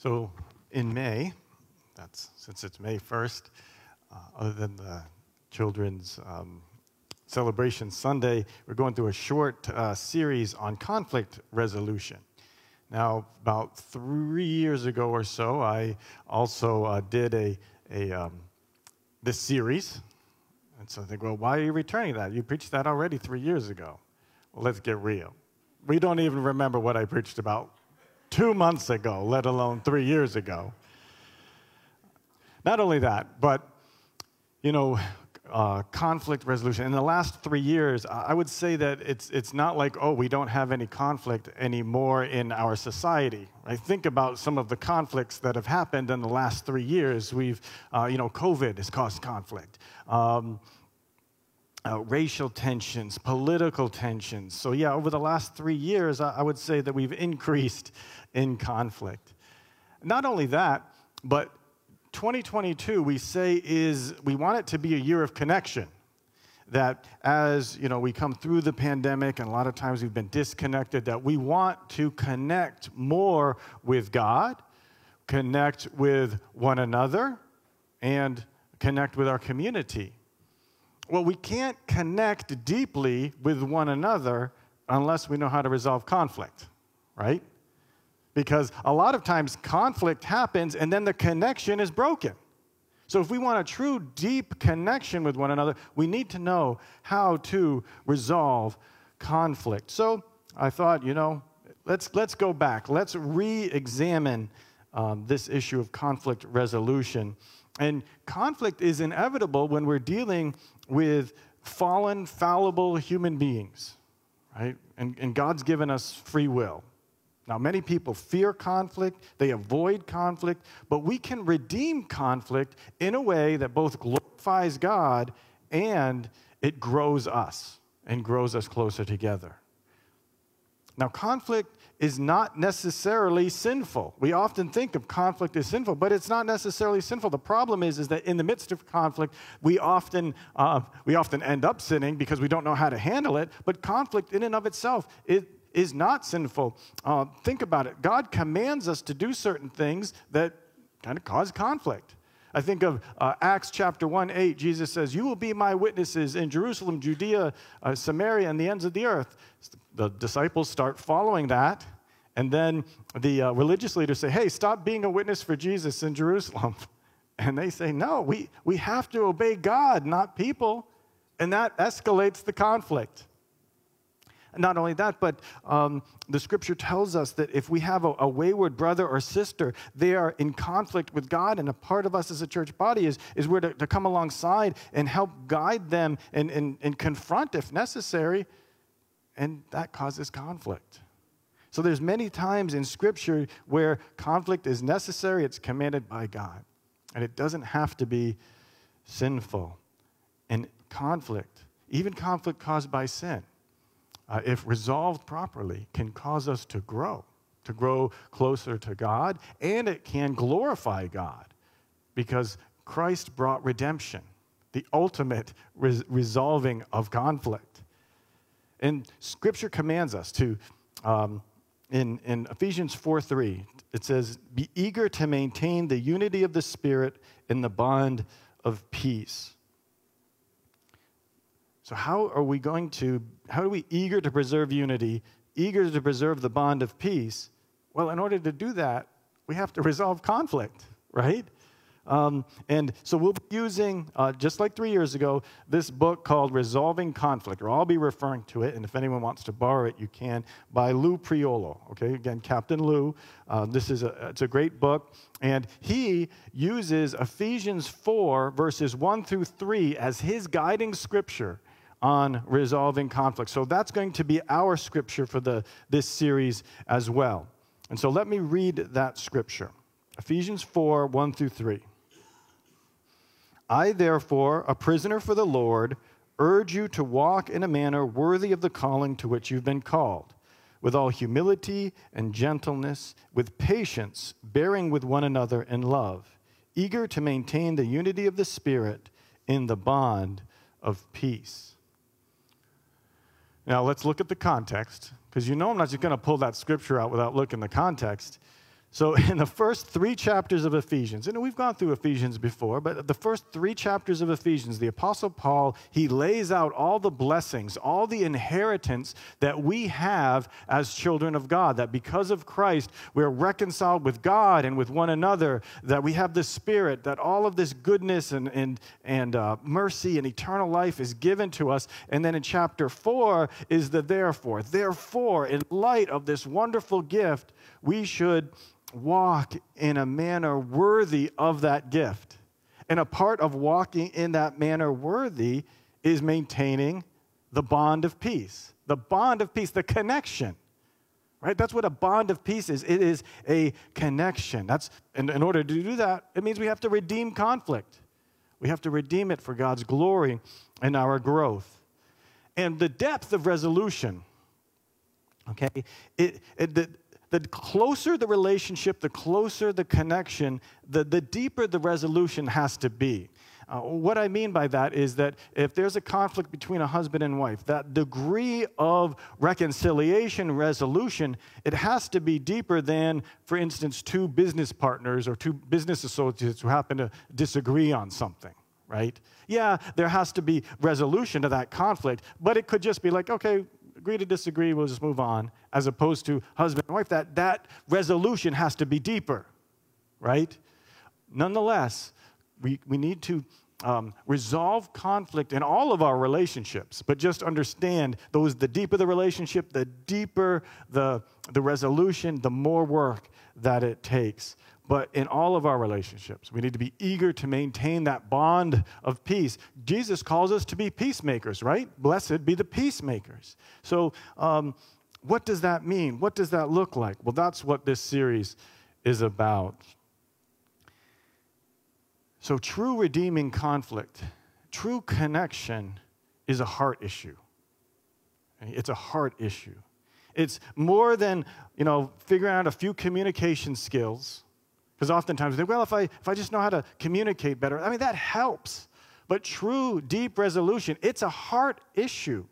So in May, since it's May 1st, other than the children's celebration Sunday, we're going through a short series on conflict resolution. Now, about 3 years ago or so, I also did this series. And so they go, why are you returning that? You preached that already 3 years ago. Well, let's get real. We don't even remember what I preached about 2 months ago, let alone 3 years ago. Not only that, but, you know, conflict resolution. In the last 3 years, I would say that it's not like, oh, we don't have any conflict anymore in our society. I think about some of the conflicts that have happened in the last 3 years. We've, you know, COVID has caused conflict. Racial tensions, political tensions. So yeah, over the last 3 years, I would say that we've increased in conflict. Not only that, but 2022, we say we want it to be a year of connection. That as, you know, we come through the pandemic and a lot of times we've been disconnected, that we want to connect more with God, connect with one another, and connect with our community. Well, we can't connect deeply with one another unless we know how to resolve conflict, right? Because a lot of times conflict happens and then the connection is broken. So if we want a true, deep connection with one another, we need to know how to resolve conflict. So I thought, you know, let's go back. Let's re-examine this issue of conflict resolution. And conflict is inevitable when we're dealing with fallen, fallible human beings, right? And God's given us free will. Now, many people fear conflict, they avoid conflict, but we can redeem conflict in a way that both glorifies God and it grows us and grows us closer together. Now, conflict is not necessarily sinful. We often think of conflict as sinful, but it's not necessarily sinful. The problem is that in the midst of conflict, we often end up sinning because we don't know how to handle it, but conflict in and of itself, it is not sinful. Think about it. God commands us to do certain things that kind of cause conflict. I think of Acts chapter 1:8. Jesus says, "You will be my witnesses in Jerusalem, Judea, Samaria, and the ends of the earth." The disciples start following that, and then the religious leaders say, "Hey, stop being a witness for Jesus in Jerusalem." And they say, "No, we have to obey God, not people." And that escalates the conflict. Not only that, but the scripture tells us that if we have a wayward brother or sister, they are in conflict with God, and a part of us as a church body is we're to come alongside and help guide them and confront if necessary, and that causes conflict. So there's many times in scripture where conflict is necessary, it's commanded by God, and it doesn't have to be sinful. And conflict, even conflict caused by sin, if resolved properly, can cause us to grow closer to God, and it can glorify God because Christ brought redemption, the ultimate resolving of conflict. And Scripture commands us to, in Ephesians 4:3, it says, "Be eager to maintain the unity of the Spirit in the bond of peace." So how are we eager to preserve unity, eager to preserve the bond of peace? Well, in order to do that, we have to resolve conflict, right? And so we'll be using, just like 3 years ago, this book called Resolving Conflict, or I'll be referring to it, and if anyone wants to borrow it, you can, by Lou Priolo, okay? Again, Captain Lou. It's a great book, and he uses Ephesians 4, verses 1 through 3 as his guiding scripture on resolving conflict. So that's going to be our scripture for this series as well. And so let me read that scripture. Ephesians 4, 1 through 3. "I therefore, a prisoner for the Lord, urge you to walk in a manner worthy of the calling to which you've been called, with all humility and gentleness, with patience, bearing with one another in love, eager to maintain the unity of the Spirit in the bond of peace." Now, let's look at the context, because you know I'm not just going to pull that scripture out without looking at the context. So in the first 3 chapters of Ephesians, and we've gone through Ephesians before, but the first 3 chapters of Ephesians, the Apostle Paul, he lays out all the blessings, all the inheritance that we have as children of God, that because of Christ, we're reconciled with God and with one another, that we have the Spirit, that all of this goodness and mercy and eternal life is given to us. And then in chapter 4 is the therefore. Therefore, in light of this wonderful gift, we should walk in a manner worthy of that gift. And a part of walking in that manner worthy is maintaining the bond of peace. The bond of peace, the connection, right? That's what a bond of peace is. It is a connection. That's, and in order to do that, it means we have to redeem conflict. We have to redeem it for God's glory and our growth. And the depth of resolution, okay? The closer the relationship, the closer the connection, the deeper the resolution has to be. What I mean by that is that if there's a conflict between a husband and wife, that degree of reconciliation, resolution, it has to be deeper than, for instance, 2 business partners or 2 business associates who happen to disagree on something, right? Yeah, there has to be resolution to that conflict, but it could just be like, okay, agree to disagree, we'll just move on, as opposed to husband and wife. That resolution has to be deeper, right? Nonetheless, we need to resolve conflict in all of our relationships, but just understand those, the deeper the relationship, the deeper the resolution, the more work that it takes. But in all of our relationships, we need to be eager to maintain that bond of peace. Jesus calls us to be peacemakers, right? Blessed be the peacemakers. So what does that mean? What does that look like? Well, that's what this series is about. So true redeeming conflict, true connection is a heart issue. It's a heart issue. It's more than, you know, figuring out a few communication skills. Because oftentimes they think, well, if I just know how to communicate better, I mean, that helps. But true, deep resolution, it's a heart issue.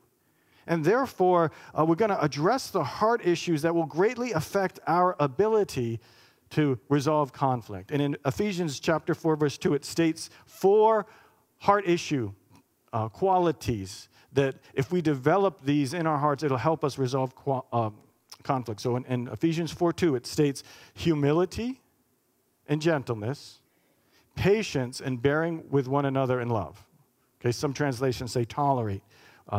And therefore, we're going to address the heart issues that will greatly affect our ability to resolve conflict. And in Ephesians chapter 4, verse 2, it states 4 heart issue qualities that if we develop these in our hearts, it'll help us resolve conflict. So in Ephesians 4:2, it states humility and gentleness, patience, and bearing with one another in love. Okay, some translations say tolerate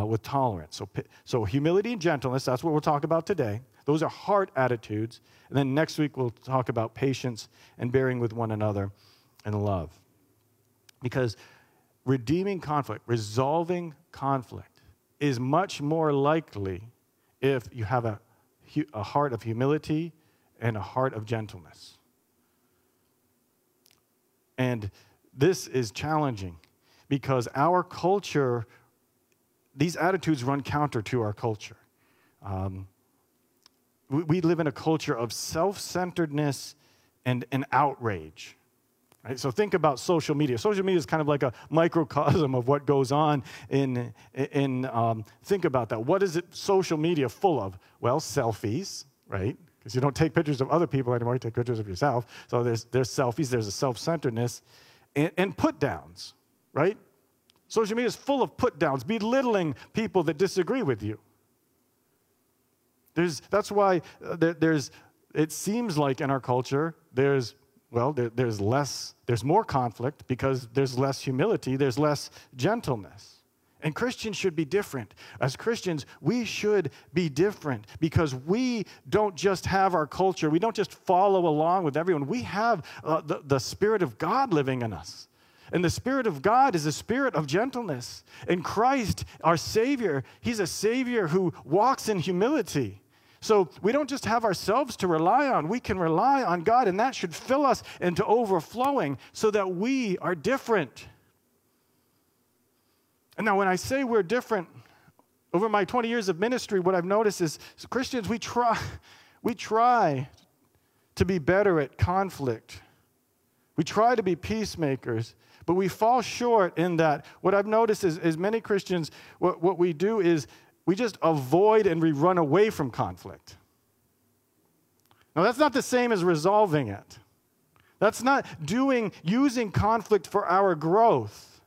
with tolerance. So humility and gentleness, that's what we'll talk about today. Those are heart attitudes. And then next week we'll talk about patience and bearing with one another in love. Because redeeming conflict, resolving conflict is much more likely if you have a heart of humility and a heart of gentleness. And this is challenging because our culture, these attitudes run counter to our culture. We live in a culture of self-centeredness and outrage. Right? So think about social media. Social media is kind of like a microcosm of what goes on in think about that. What is it social media full of? Well, selfies, right? You don't take pictures of other people anymore, you take pictures of yourself. So there's selfies, there's a self-centeredness, and put-downs, right? Social media is full of put-downs, belittling people that disagree with you. That's why it seems like in our culture, there's more conflict because there's less humility, there's less gentleness. And Christians should be different. As Christians, we should be different because we don't just have our culture. We don't just follow along with everyone. We have the Spirit of God living in us. And the Spirit of God is a spirit of gentleness. And Christ, our Savior, he's a Savior who walks in humility. So we don't just have ourselves to rely on. We can rely on God, and that should fill us into overflowing so that we are different. And now when I say we're different, over my 20 years of ministry, what I've noticed is Christians, we try to be better at conflict. We try to be peacemakers, but we fall short in that. What I've noticed is many Christians, what we do is we just avoid and we run away from conflict. Now, that's not the same as resolving it. That's not using conflict for our growth.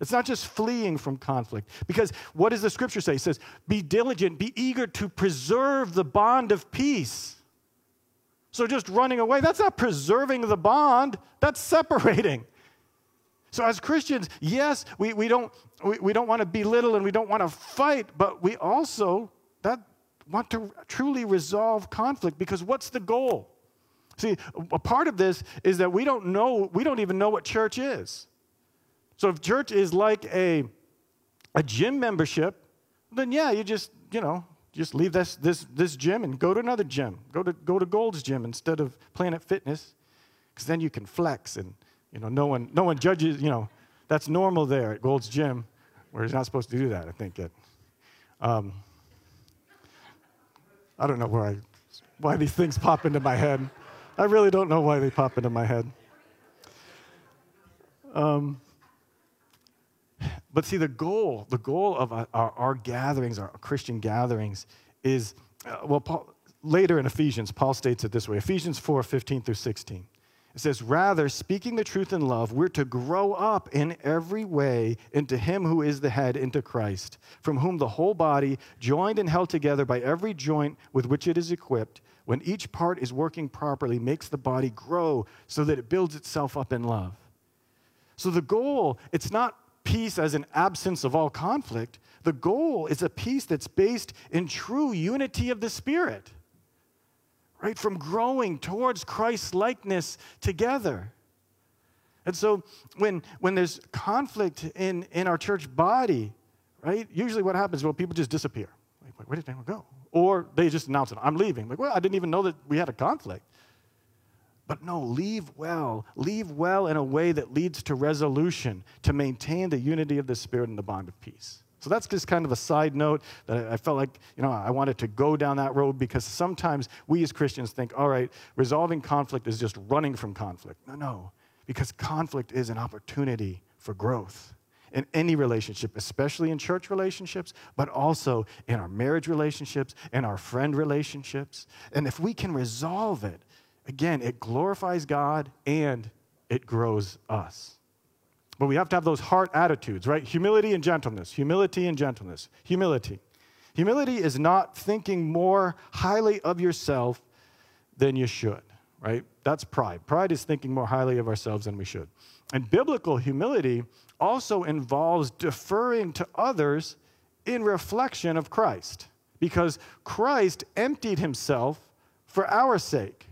It's not just fleeing from conflict. Because what does the scripture say? It says, be diligent, be eager to preserve the bond of peace. So just running away, that's not preserving the bond, that's separating. So as Christians, yes, we don't want to belittle and we don't want to fight, but we also want to truly resolve conflict, because what's the goal? See, a part of this is that we don't even know what church is. So if church is like a gym membership, then yeah, you just, just leave this gym and go to another gym. Go to Gold's Gym instead of Planet Fitness, because then you can flex and, no one judges, that's normal there at Gold's Gym, where he's not supposed to do that, I think. I don't know why these things pop into my head. I really don't know why they pop into my head. But see, the goal of our gatherings, our Christian gatherings, is, Paul, later in Ephesians, Paul states it this way, Ephesians 4:15-16. It says, rather, speaking the truth in love, we're to grow up in every way into him who is the head, into Christ, from whom the whole body, joined and held together by every joint with which it is equipped, when each part is working properly, makes the body grow so that it builds itself up in love. So the goal, it's not peace as an absence of all conflict. The goal is a peace that's based in true unity of the Spirit. Right, from growing towards Christ's likeness together. And so when there's conflict in our church body, right, usually what happens, people just disappear. Like, where did anyone go? Or they just announce it, I'm leaving. Like, well, I didn't even know that we had a conflict. But no, leave well in a way that leads to resolution, to maintain the unity of the Spirit and the bond of peace. So that's just kind of a side note that I felt like, I wanted to go down that road, because sometimes we as Christians think, all right, resolving conflict is just running from conflict. No, because conflict is an opportunity for growth in any relationship, especially in church relationships, but also in our marriage relationships, in our friend relationships. And if we can resolve it, again, it glorifies God and it grows us. But we have to have those heart attitudes, right? Humility and gentleness. Humility and gentleness. Humility. Humility is not thinking more highly of yourself than you should, right? That's pride. Pride is thinking more highly of ourselves than we should. And biblical humility also involves deferring to others in reflection of Christ, because Christ emptied himself for our sake.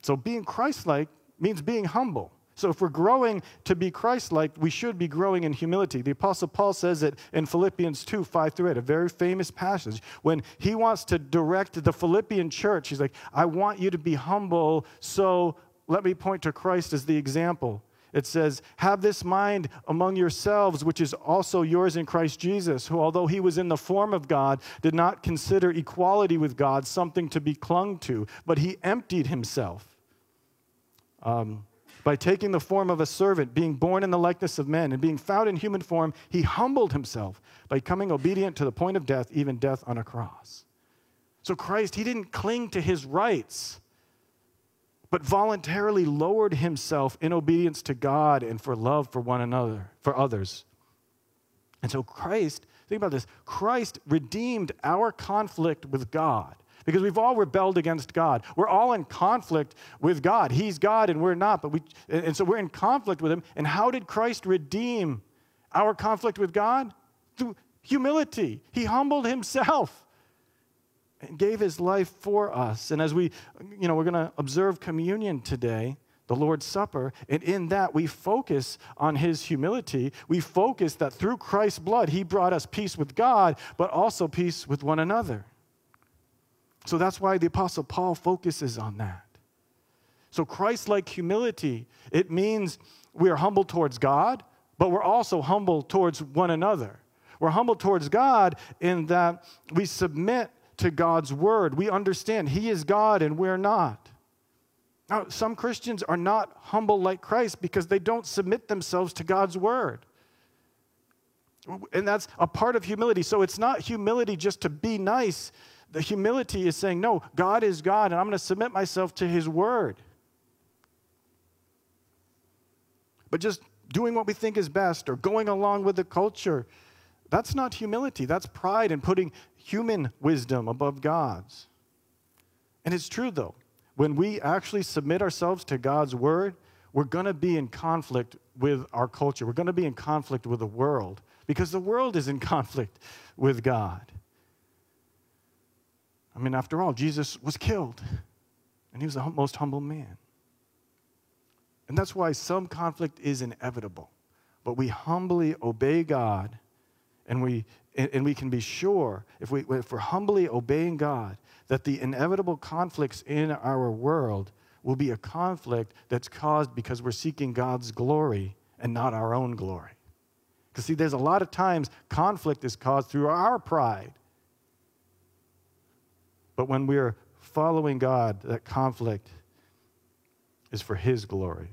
So being Christ-like means being humble. So if we're growing to be Christ-like, we should be growing in humility. The Apostle Paul says it in Philippians 2:5-8, a very famous passage. When he wants to direct the Philippian church, he's like, I want you to be humble, so let me point to Christ as the example. It says, have this mind among yourselves, which is also yours in Christ Jesus, who, although he was in the form of God, did not consider equality with God something to be clung to, but he emptied himself. By taking the form of a servant, being born in the likeness of men, and being found in human form, he humbled himself by coming obedient to the point of death, even death on a cross. So Christ, he didn't cling to his rights, but voluntarily lowered himself in obedience to God and for love for one another, for others. And so Christ, think about this, Christ redeemed our conflict with God. Because we've all rebelled against God. We're all in conflict with God. He's God and we're not. And so we're in conflict with him. And how did Christ redeem our conflict with God? Through humility. He humbled himself and gave his life for us. And as we, we're going to observe communion today, the Lord's Supper, and in that we focus on his humility. We focus that through Christ's blood, he brought us peace with God, but also peace with one another. So that's why the Apostle Paul focuses on that. So Christ-like humility, it means we are humble towards God, but we're also humble towards one another. We're humble towards God in that we submit to God's word. We understand he is God and we're not. Now, some Christians are not humble like Christ because they don't submit themselves to God's word. And that's a part of humility. So it's not humility just to be nice The humility is saying, no, God is God, and I'm going to submit myself to his word. But just doing what we think is best or going along with the culture, that's not humility. That's pride and putting human wisdom above God's. And it's true, though. When we actually submit ourselves to God's word, we're going to be in conflict with our culture. We're going to be in conflict with the world because the world is in conflict with God. I mean, after all, Jesus was killed, and he was the most humble man. And that's why some conflict is inevitable. But we humbly obey God, and we can be sure, if we're humbly obeying God, that the inevitable conflicts in our world will be a conflict that's caused because we're seeking God's glory and not our own glory. Because, see, there's a lot of times conflict is caused through our pride. But when we're following God, that conflict is for his glory.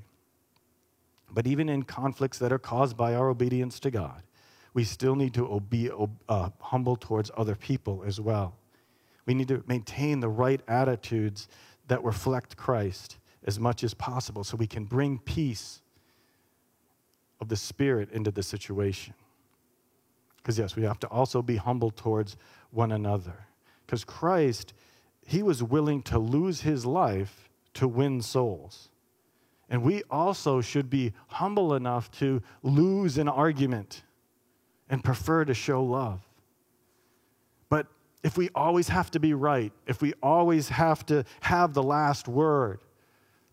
But even in conflicts that are caused by our obedience to God, we still need to be humble towards other people as well. We need to maintain the right attitudes that reflect Christ as much as possible so we can bring peace of the Spirit into the situation. Because, yes, we have to also be humble towards one another. Because Christ, he was willing to lose his life to win souls. And we also should be humble enough to lose an argument and prefer to show love. But if we always have to be right, if we always have to have the last word,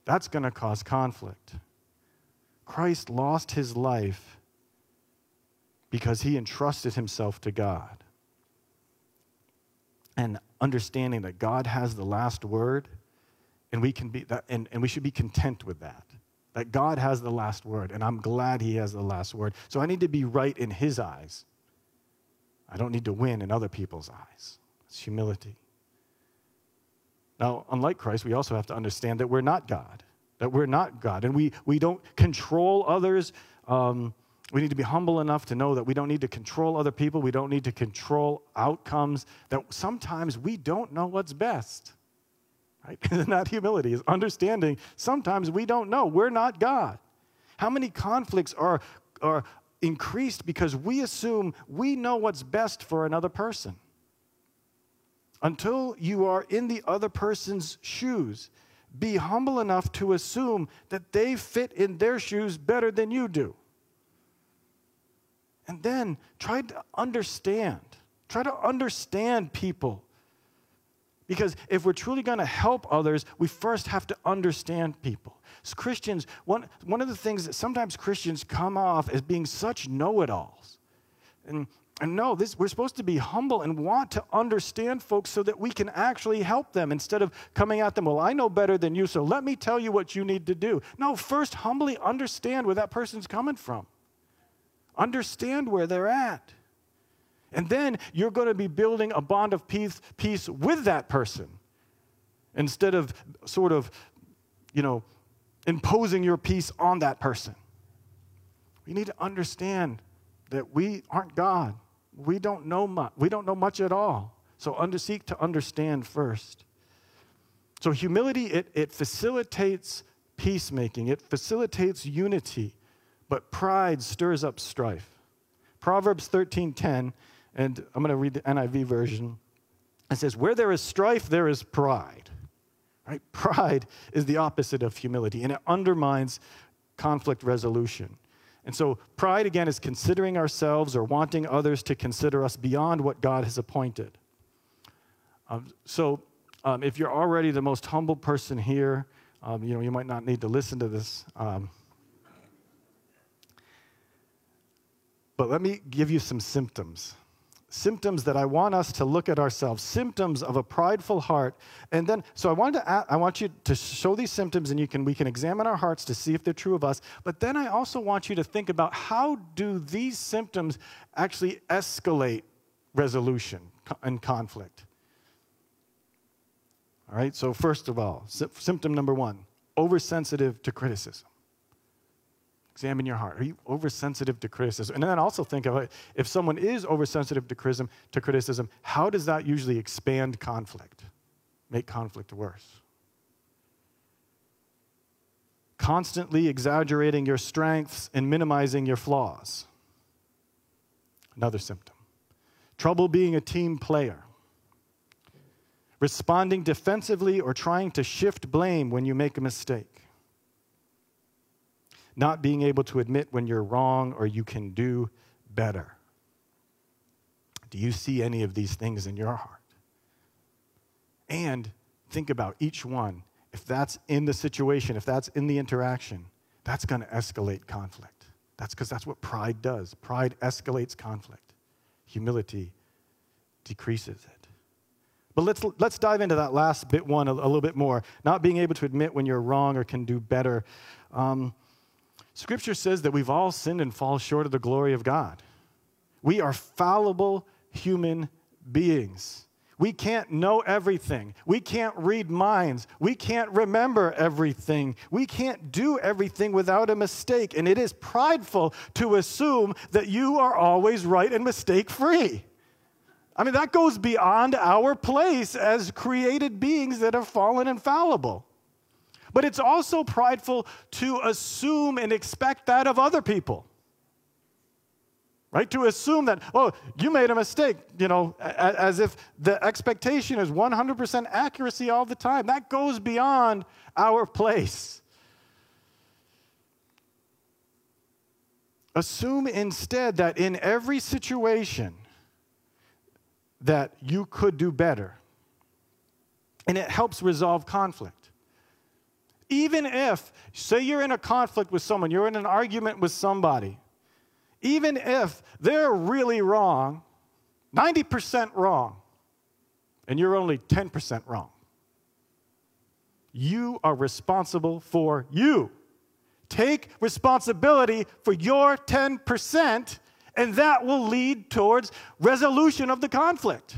that's going to cause conflict. Christ lost his life because he entrusted himself to God. And understanding that God has the last word, and we can be that, and we should be content with that. That God has the last word, and I'm glad he has the last word. So I need to be right in his eyes. I don't need to win in other people's eyes. It's humility. Now, unlike Christ, we also have to understand that we're not God. That we're not God, and we don't control others. We need to be humble enough to know that we don't need to control other people. We don't need to control outcomes, that sometimes we don't know what's best. Right? And that humility is understanding sometimes we don't know. We're not God. How many conflicts are increased because we assume we know what's best for another person? Until you are in the other person's shoes, be humble enough to assume that they fit in their shoes better than you do. And then try to understand. Try to understand people. Because if we're truly going to help others, we first have to understand people. As Christians, one of the things that sometimes Christians come off as being such know-it-alls. And no, we're supposed to be humble and want to understand folks so that we can actually help them instead of coming at them, well, I know better than you, so let me tell you what you need to do. No, first humbly understand where that person's coming from. Understand where they're at. And then you're going to be building a bond of peace with that person instead of sort of, imposing your peace on that person. We need to understand that we aren't God. We don't know much. We don't know much at all. So seek to understand first. So humility, it facilitates peacemaking. It facilitates unity. But pride stirs up strife. Proverbs 13:10, and I'm going to read the NIV version. It says, where there is strife, there is pride. Right? Pride is the opposite of humility, and it undermines conflict resolution. And so pride, again, is considering ourselves or wanting others to consider us beyond what God has appointed. If you're already the most humble person here, you might not need to listen to this. But let me give you some symptoms. Symptoms that I want us to look at ourselves. Symptoms of a prideful heart. And then, so I want you to show these symptoms, and we can examine our hearts to see if they're true of us. But then I also want you to think about how do these symptoms actually escalate resolution and conflict. All right, so first of all, symptom number 1, oversensitive to criticism. Examine your heart. Are you oversensitive to criticism? And then also think of it, if someone is oversensitive to criticism, how does that usually expand conflict, make conflict worse? Constantly exaggerating your strengths and minimizing your flaws. Another symptom. Trouble being a team player. Responding defensively or trying to shift blame when you make a mistake. Not being able to admit when you're wrong or you can do better. Do you see any of these things in your heart? And think about each one. If that's in the situation, if that's in the interaction, that's going to escalate conflict. That's because that's what pride does. Pride escalates conflict. Humility decreases it. But let's dive into that last bit one a little bit more. Not being able to admit when you're wrong or can do better. Scripture says that we've all sinned and fall short of the glory of God. We are fallible human beings. We can't know everything. We can't read minds. We can't remember everything. We can't do everything without a mistake. And it is prideful to assume that you are always right and mistake-free. I mean, that goes beyond our place as created beings that are fallen and fallible. But it's also prideful to assume and expect that of other people, right? To assume that, oh, you made a mistake, you know, as if the expectation is 100% accuracy all the time. That goes beyond our place. Assume instead that in every situation that you could do better, and it helps resolve conflict. Even if, say you're in a conflict with someone, you're in an argument with somebody, even if they're really wrong, 90% wrong, and you're only 10% wrong, you are responsible for you. Take responsibility for your 10%, and that will lead towards resolution of the conflict.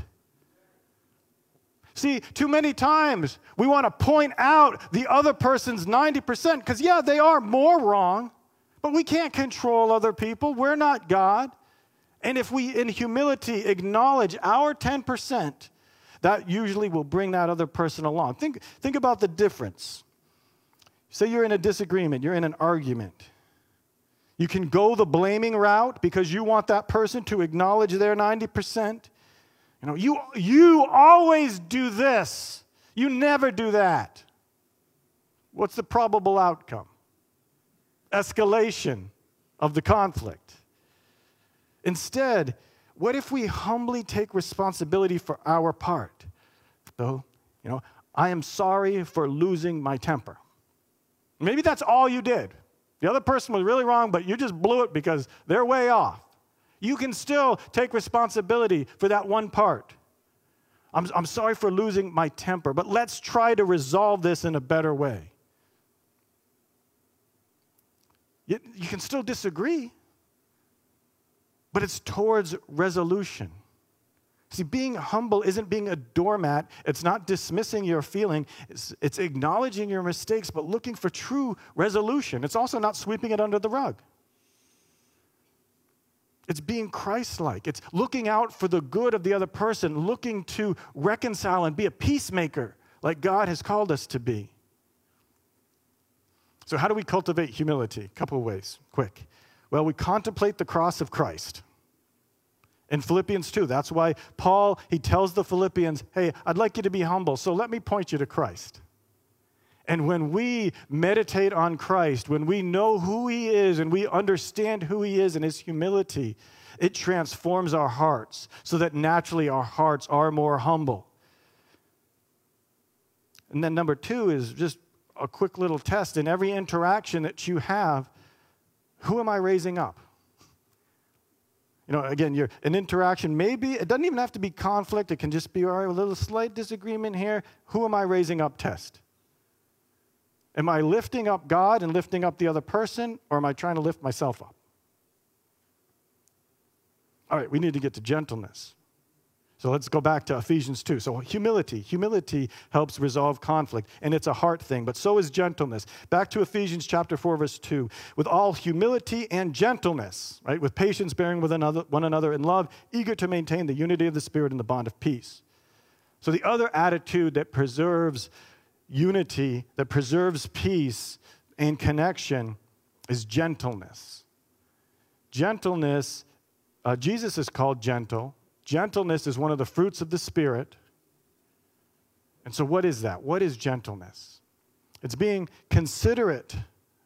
See, too many times we want to point out the other person's 90% because, yeah, they are more wrong, but we can't control other people. We're not God. And if we, in humility, acknowledge our 10%, that usually will bring that other person along. Think about the difference. Say you're in a disagreement. You're in an argument. You can go the blaming route because you want that person to acknowledge their 90%. You know, you always do this. You never do that. What's the probable outcome? Escalation of the conflict. Instead, what if we humbly take responsibility for our part? So, you know, I am sorry for losing my temper. Maybe that's all you did. The other person was really wrong, but you just blew it because they're way off. You can still take responsibility for that one part. I'm sorry for losing my temper, but let's try to resolve this in a better way. You can still disagree, but it's towards resolution. See, being humble isn't being a doormat. It's not dismissing your feeling. It's acknowledging your mistakes, but looking for true resolution. It's also not sweeping it under the rug. It's being Christ-like. It's looking out for the good of the other person, looking to reconcile and be a peacemaker like God has called us to be. So how do we cultivate humility? A couple of ways, quick. Well, we contemplate the cross of Christ. In Philippians 2, that's why Paul, he tells the Philippians, hey, I'd like you to be humble, so let me point you to Christ. And when we meditate on Christ, when we know who he is and we understand who he is and his humility, it transforms our hearts so that naturally our hearts are more humble. And then number two is just a quick little test. In every interaction that you have, who am I raising up? You know, again, you're an interaction. Maybe it doesn't even have to be conflict. It can just be, all right, a little slight disagreement here. Who am I raising up test? Am I lifting up God and lifting up the other person, or am I trying to lift myself up? All right, we need to get to gentleness. So let's go back to Ephesians 2. So humility. Humility helps resolve conflict, and it's a heart thing, but so is gentleness. Back to Ephesians chapter 4, verse 2. With all humility and gentleness, right? With patience, bearing with one another in love, eager to maintain the unity of the Spirit and the bond of peace. So the other attitude that preserves unity, that preserves peace and connection, is gentleness. Gentleness, Jesus is called gentle. Gentleness is one of the fruits of the Spirit. And so what is that? What is gentleness? It's being considerate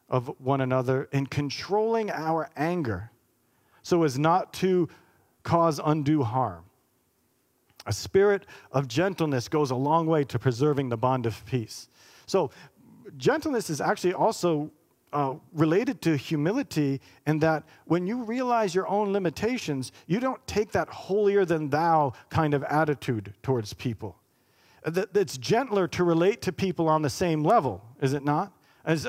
of one another and controlling our anger so as not to cause undue harm. A spirit of gentleness goes a long way to preserving the bond of peace. So gentleness is actually also related to humility, in that when you realize your own limitations, you don't take that holier-than-thou kind of attitude towards people. It's gentler to relate to people on the same level, is it not? It's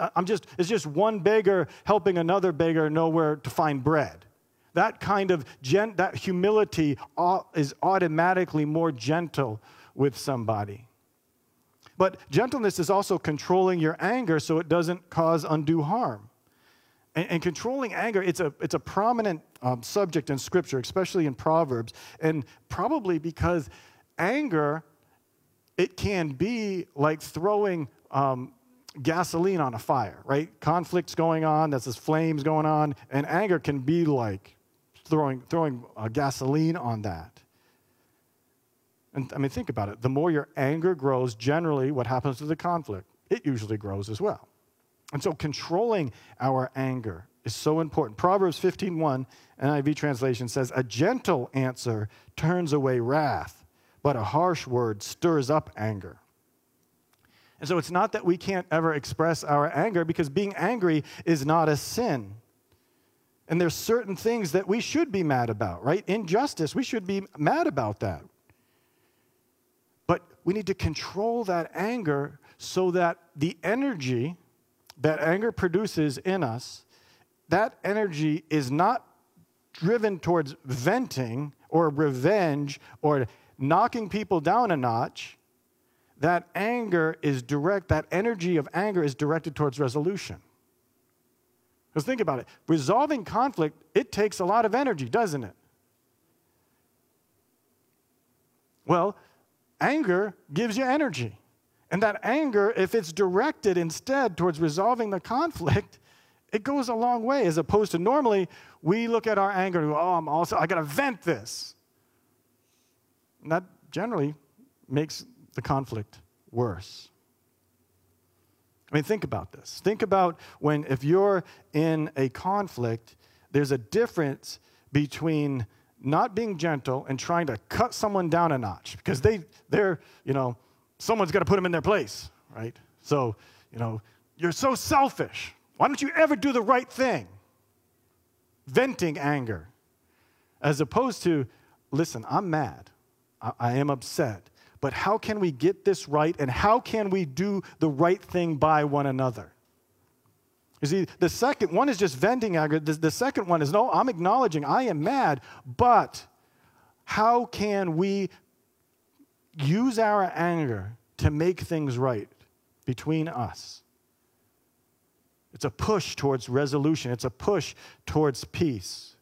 just one beggar helping another beggar know where to find bread. That kind of that humility is automatically more gentle with somebody. But gentleness is also controlling your anger so it doesn't cause undue harm. And controlling anger, it's a prominent subject in Scripture, especially in Proverbs, and probably because anger, it can be like throwing gasoline on a fire, right? Conflict's going on, there's this flames going on, and anger can be like throwing gasoline on that. And I mean, think about it. The more your anger grows, generally what happens to the conflict? It usually grows as well. And so controlling our anger is so important. Proverbs 15:1, NIV translation says, "A gentle answer turns away wrath, but a harsh word stirs up anger." And so it's not that we can't ever express our anger, because being angry is not a sin. And there's certain things that we should be mad about, right? Injustice, we should be mad about that. But we need to control that anger so that the energy that anger produces in us, that energy is not driven towards venting or revenge or knocking people down a notch. That energy of anger is directed towards resolution. Because think about it. Resolving conflict, it takes a lot of energy, doesn't it? Well, anger gives you energy. And that anger, if it's directed instead towards resolving the conflict, it goes a long way, as opposed to normally we look at our anger and go, oh, I got to vent this. And that generally makes the conflict worse. I mean, think about this. Think about if you're in a conflict, there's a difference between not being gentle and trying to cut someone down a notch, because someone's got to put them in their place, right? So, you're so selfish. Why don't you ever do the right thing? Venting anger. As opposed to, listen, I'm mad. I am upset. But how can we get this right, and how can we do the right thing by one another? You see, the second one is just venting anger. The second one is, no, I'm acknowledging I am mad, but how can we use our anger to make things right between us? It's a push towards resolution. It's a push towards peace.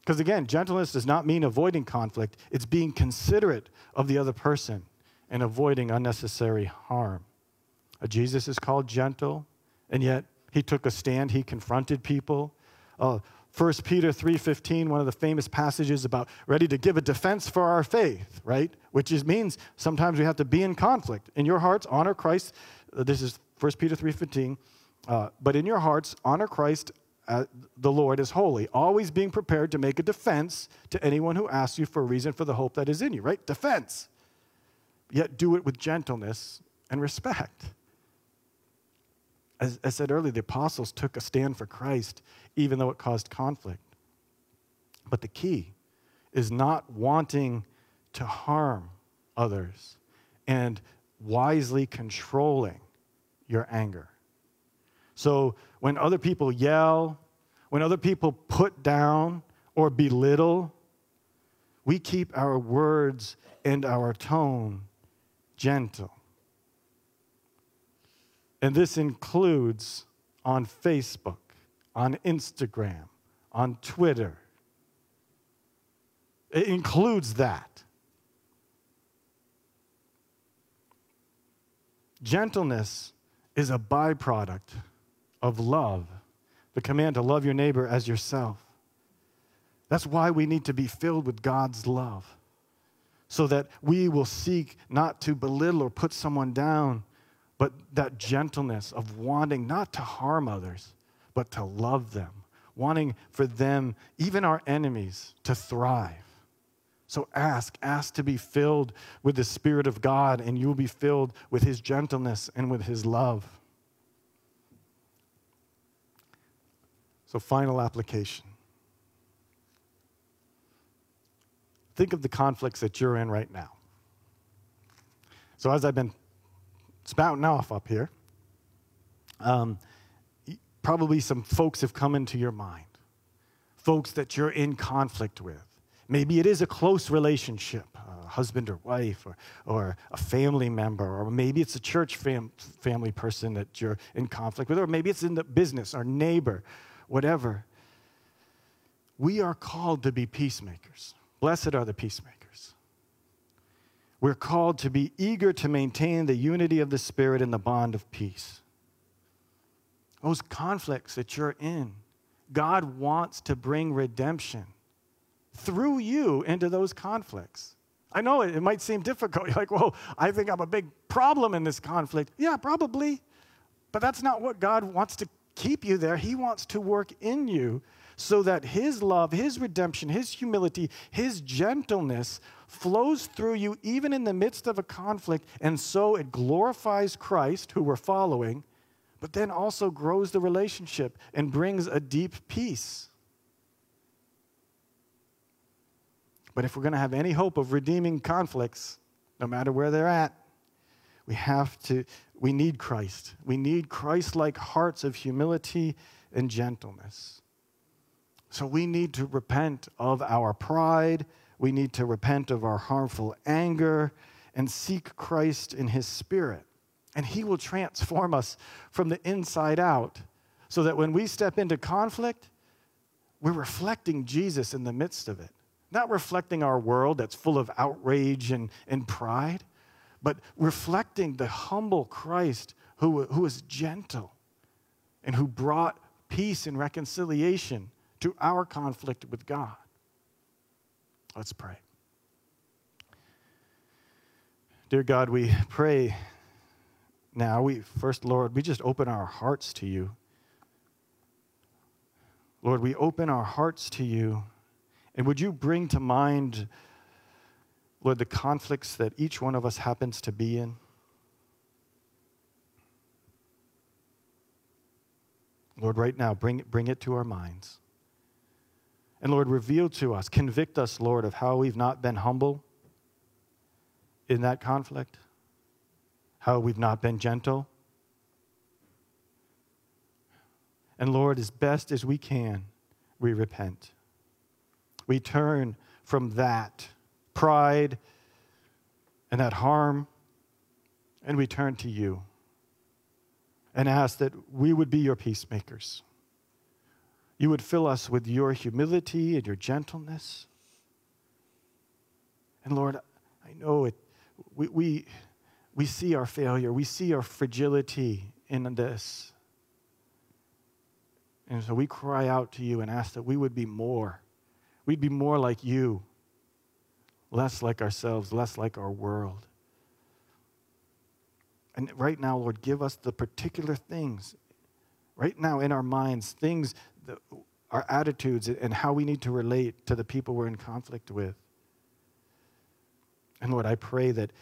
Because again, gentleness does not mean avoiding conflict. It's being considerate of the other person and avoiding unnecessary harm. Jesus is called gentle. And yet, he took a stand. He confronted people. 1 Peter 3:15, one of the famous passages about ready to give a defense for our faith, right? Which means sometimes we have to be in conflict. In your hearts, honor Christ. This is 1 Peter 3:15. But in your hearts, honor Christ, the Lord, as holy, always being prepared to make a defense to anyone who asks you for a reason for the hope that is in you, right? Defense. Yet do it with gentleness and respect. As I said earlier, the apostles took a stand for Christ, even though it caused conflict. But the key is not wanting to harm others and wisely controlling your anger. So when other people yell, when other people put down or belittle, we keep our words and our tone gentle. And this includes on Facebook, on Instagram, on Twitter. It includes that. Gentleness is a byproduct of love, the command to love your neighbor as yourself. That's why we need to be filled with God's love, so that we will seek not to belittle or put someone down, but that gentleness of wanting not to harm others, but to love them, wanting for them, even our enemies, to thrive. So ask to be filled with the Spirit of God, and you will be filled with His gentleness and with His love. So final application. Think of the conflicts that you're in right now. So as I've been spouting off up here, probably some folks have come into your mind, folks that you're in conflict with. Maybe it is a close relationship, a husband or wife, or a family member, or maybe it's a church family person that you're in conflict with, or maybe it's in the business or neighbor, whatever. We are called to be peacemakers. Blessed are the peacemakers. We're called to be eager to maintain the unity of the Spirit and the bond of peace. Those conflicts that you're in, God wants to bring redemption through you into those conflicts. I know it might seem difficult. You're like, well, I think I'm a big problem in this conflict. Yeah, probably. But that's not what God wants to keep you there. He wants to work in you so that His love, His redemption, His humility, His gentleness flows through you even in the midst of a conflict. And so it glorifies Christ, who we're following, but then also grows the relationship and brings a deep peace. But if we're going to have any hope of redeeming conflicts, no matter where they're at, we need Christ. We need Christ-like hearts of humility and gentleness. So we need to repent of our pride. We need to repent of our harmful anger and seek Christ in His Spirit. And He will transform us from the inside out, so that when we step into conflict, we're reflecting Jesus in the midst of it. Not reflecting our world that's full of outrage and pride, but reflecting the humble Christ who is gentle and who brought peace and reconciliation to our conflict with God. Let's pray. Dear God, we pray. Now, Lord, we just open our hearts to You. Lord, we open our hearts to You. And would You bring to mind, Lord, the conflicts that each one of us happens to be in? Lord, right now, bring it to our minds. And Lord, reveal to us, convict us, Lord, of how we've not been humble in that conflict. How we've not been gentle. And Lord, as best as we can, we repent. We turn from that pride and that harm, and we turn to You and ask that we would be Your peacemakers. You would fill us with Your humility and Your gentleness. And Lord, I know we see our failure. We see our fragility in this. And so we cry out to You and ask that we would be more. We'd be more like You, less like ourselves, less like our world. And right now, Lord, give us the particular things, right now in our minds, things, our attitudes, and how we need to relate to the people we're in conflict with. And Lord, I pray that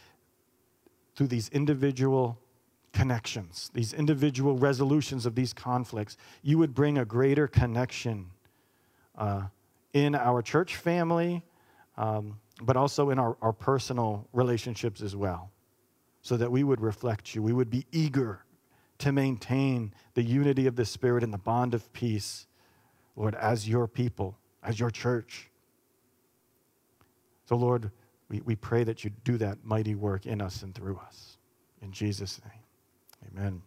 through these individual connections, these individual resolutions of these conflicts, You would bring a greater connection in our church family, but also in our personal relationships as well, so that we would reflect You. We would be eager to maintain the unity of the Spirit and the bond of peace, Lord, as Your people, as Your church. So Lord, we pray that you do that mighty work in us and through us. In Jesus' name, amen.